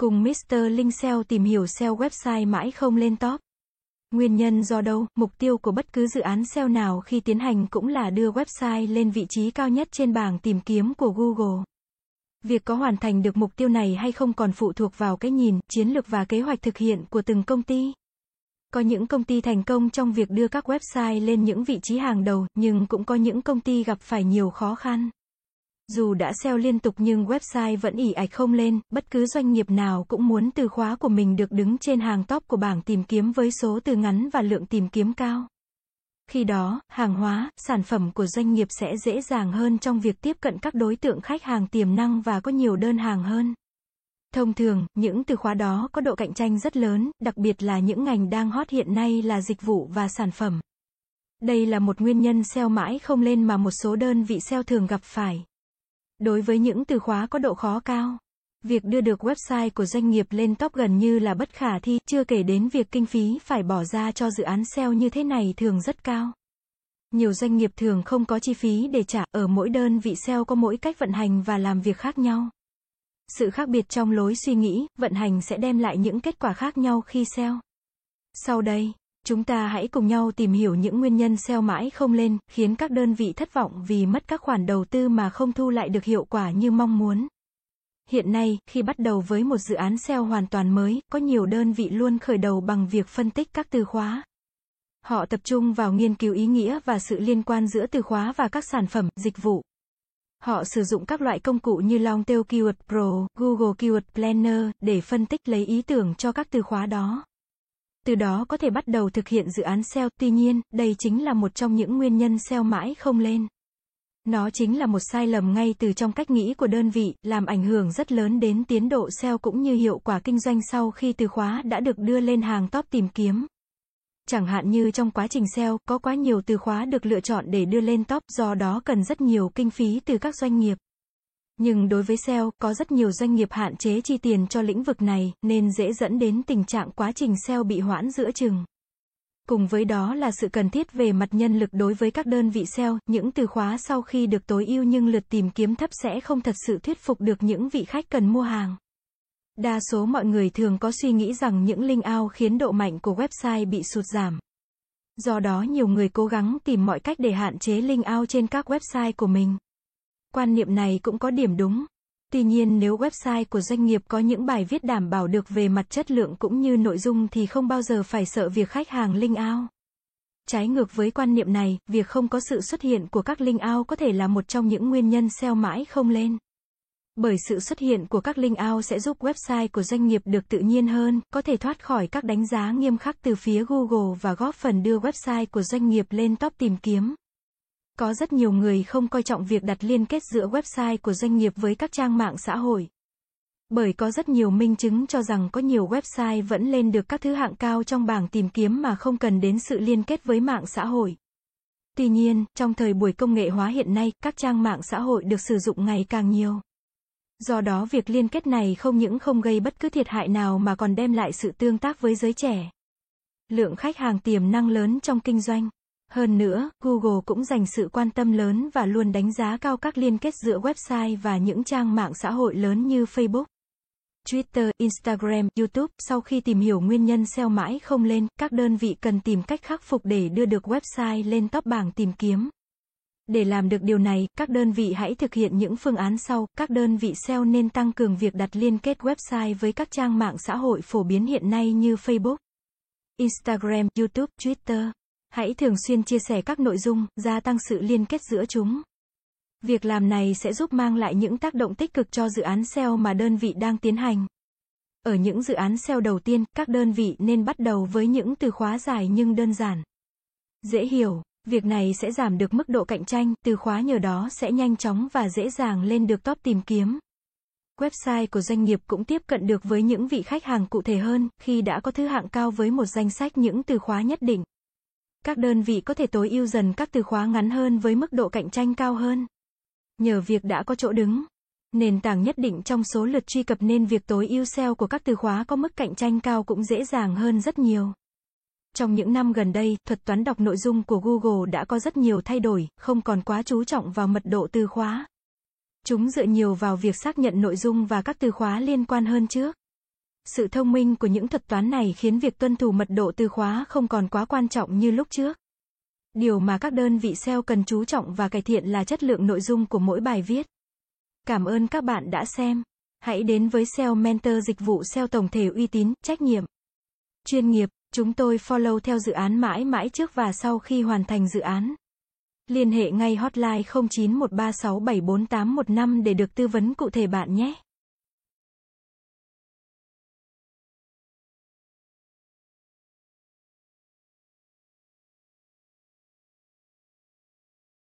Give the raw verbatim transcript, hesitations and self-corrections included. Cùng mít-tơ Link ét e o tìm hiểu ét e o website mãi không lên top. Nguyên nhân do đâu? Mục tiêu của bất cứ dự án ét e o nào khi tiến hành cũng là đưa website lên vị trí cao nhất trên bảng tìm kiếm của Google. Việc có hoàn thành được mục tiêu này hay không còn phụ thuộc vào cái nhìn, chiến lược và kế hoạch thực hiện của từng công ty. Có những công ty thành công trong việc đưa các website lên những vị trí hàng đầu, nhưng cũng có những công ty gặp phải nhiều khó khăn. Dù đã ét e o liên tục nhưng website vẫn ì ạch không lên, bất cứ doanh nghiệp nào cũng muốn từ khóa của mình được đứng trên hàng top của bảng tìm kiếm với số từ ngắn và lượng tìm kiếm cao. Khi đó, hàng hóa, sản phẩm của doanh nghiệp sẽ dễ dàng hơn trong việc tiếp cận các đối tượng khách hàng tiềm năng và có nhiều đơn hàng hơn. Thông thường, những từ khóa đó có độ cạnh tranh rất lớn, đặc biệt là những ngành đang hot hiện nay là dịch vụ và sản phẩm. Đây là một nguyên nhân ét e o mãi không lên mà một số đơn vị ét e o thường gặp phải. Đối với những từ khóa có độ khó cao, việc đưa được website của doanh nghiệp lên top gần như là bất khả thi, chưa kể đến việc kinh phí phải bỏ ra cho dự án ét e o như thế này thường rất cao. Nhiều doanh nghiệp thường không có chi phí để trả, ở mỗi đơn vị ét e o có mỗi cách vận hành và làm việc khác nhau. Sự khác biệt trong lối suy nghĩ, vận hành sẽ đem lại những kết quả khác nhau khi ét e o. Sau đây, chúng ta hãy cùng nhau tìm hiểu những nguyên nhân ét e o mãi không lên, khiến các đơn vị thất vọng vì mất các khoản đầu tư mà không thu lại được hiệu quả như mong muốn. Hiện nay, khi bắt đầu với một dự án ét e o hoàn toàn mới, có nhiều đơn vị luôn khởi đầu bằng việc phân tích các từ khóa. Họ tập trung vào nghiên cứu ý nghĩa và sự liên quan giữa từ khóa và các sản phẩm, dịch vụ. Họ sử dụng các loại công cụ như Longtail Keyword Pro, Google Keyword Planner để phân tích lấy ý tưởng cho các từ khóa đó. Từ đó có thể bắt đầu thực hiện dự án ét e o, tuy nhiên, đây chính là một trong những nguyên nhân ét e o mãi không lên. Nó chính là một sai lầm ngay từ trong cách nghĩ của đơn vị, làm ảnh hưởng rất lớn đến tiến độ ét e o cũng như hiệu quả kinh doanh sau khi từ khóa đã được đưa lên hàng top tìm kiếm. Chẳng hạn như trong quá trình ét e o, có quá nhiều từ khóa được lựa chọn để đưa lên top, do đó cần rất nhiều kinh phí từ các doanh nghiệp. Nhưng đối với ét e o, có rất nhiều doanh nghiệp hạn chế chi tiền cho lĩnh vực này, nên dễ dẫn đến tình trạng quá trình ét e o bị hoãn giữa chừng. Cùng với đó là sự cần thiết về mặt nhân lực đối với các đơn vị ét e o, những từ khóa sau khi được tối ưu nhưng lượt tìm kiếm thấp sẽ không thật sự thuyết phục được những vị khách cần mua hàng. Đa số mọi người thường có suy nghĩ rằng những link out khiến độ mạnh của website bị sụt giảm. Do đó nhiều người cố gắng tìm mọi cách để hạn chế link out trên các website của mình. Quan niệm này cũng có điểm đúng. Tuy nhiên nếu website của doanh nghiệp có những bài viết đảm bảo được về mặt chất lượng cũng như nội dung thì không bao giờ phải sợ việc khách hàng link out. Trái ngược với quan niệm này, việc không có sự xuất hiện của các link out có thể là một trong những nguyên nhân ét e o mãi không lên. Bởi sự xuất hiện của các link out sẽ giúp website của doanh nghiệp được tự nhiên hơn, có thể thoát khỏi các đánh giá nghiêm khắc từ phía Google và góp phần đưa website của doanh nghiệp lên top tìm kiếm. Có rất nhiều người không coi trọng việc đặt liên kết giữa website của doanh nghiệp với các trang mạng xã hội. Bởi có rất nhiều minh chứng cho rằng có nhiều website vẫn lên được các thứ hạng cao trong bảng tìm kiếm mà không cần đến sự liên kết với mạng xã hội. Tuy nhiên, trong thời buổi công nghệ hóa hiện nay, các trang mạng xã hội được sử dụng ngày càng nhiều. Do đó việc liên kết này không những không gây bất cứ thiệt hại nào mà còn đem lại sự tương tác với giới trẻ. Lượng khách hàng tiềm năng lớn trong kinh doanh. Hơn nữa, Google cũng dành sự quan tâm lớn và luôn đánh giá cao các liên kết giữa website và những trang mạng xã hội lớn như Facebook, Twitter, Instagram, YouTube. Sau khi tìm hiểu nguyên nhân ét e o mãi không lên, các đơn vị cần tìm cách khắc phục để đưa được website lên top bảng tìm kiếm. Để làm được điều này, các đơn vị hãy thực hiện những phương án sau. Các đơn vị ét e o nên tăng cường việc đặt liên kết website với các trang mạng xã hội phổ biến hiện nay như Facebook, Instagram, YouTube, Twitter. Hãy thường xuyên chia sẻ các nội dung, gia tăng sự liên kết giữa chúng. Việc làm này sẽ giúp mang lại những tác động tích cực cho dự án ét e o mà đơn vị đang tiến hành. Ở những dự án ét e o đầu tiên, các đơn vị nên bắt đầu với những từ khóa dài nhưng đơn giản, dễ hiểu. Việc này sẽ giảm được mức độ cạnh tranh, từ khóa nhờ đó sẽ nhanh chóng và dễ dàng lên được top tìm kiếm. Website của doanh nghiệp cũng tiếp cận được với những vị khách hàng cụ thể hơn, khi đã có thứ hạng cao với một danh sách những từ khóa nhất định. Các đơn vị có thể tối ưu dần các từ khóa ngắn hơn với mức độ cạnh tranh cao hơn. Nhờ việc đã có chỗ đứng, nền tảng nhất định trong số lượt truy cập nên việc tối ưu ét e o của các từ khóa có mức cạnh tranh cao cũng dễ dàng hơn rất nhiều. Trong những năm gần đây, thuật toán đọc nội dung của Google đã có rất nhiều thay đổi, không còn quá chú trọng vào mật độ từ khóa. Chúng dựa nhiều vào việc xác nhận nội dung và các từ khóa liên quan hơn trước. Sự thông minh của những thuật toán này khiến việc tuân thủ mật độ từ khóa không còn quá quan trọng như lúc trước. Điều mà các đơn vị ét e o cần chú trọng và cải thiện là chất lượng nội dung của mỗi bài viết. Cảm ơn các bạn đã xem. Hãy đến với ét e o Mentor, dịch vụ ét e o tổng thể uy tín, trách nhiệm, chuyên nghiệp. Chúng tôi follow theo dự án mãi mãi trước và sau khi hoàn thành dự án. Liên hệ ngay hotline không chín một ba sáu bảy bốn tám một năm để được tư vấn cụ thể bạn nhé.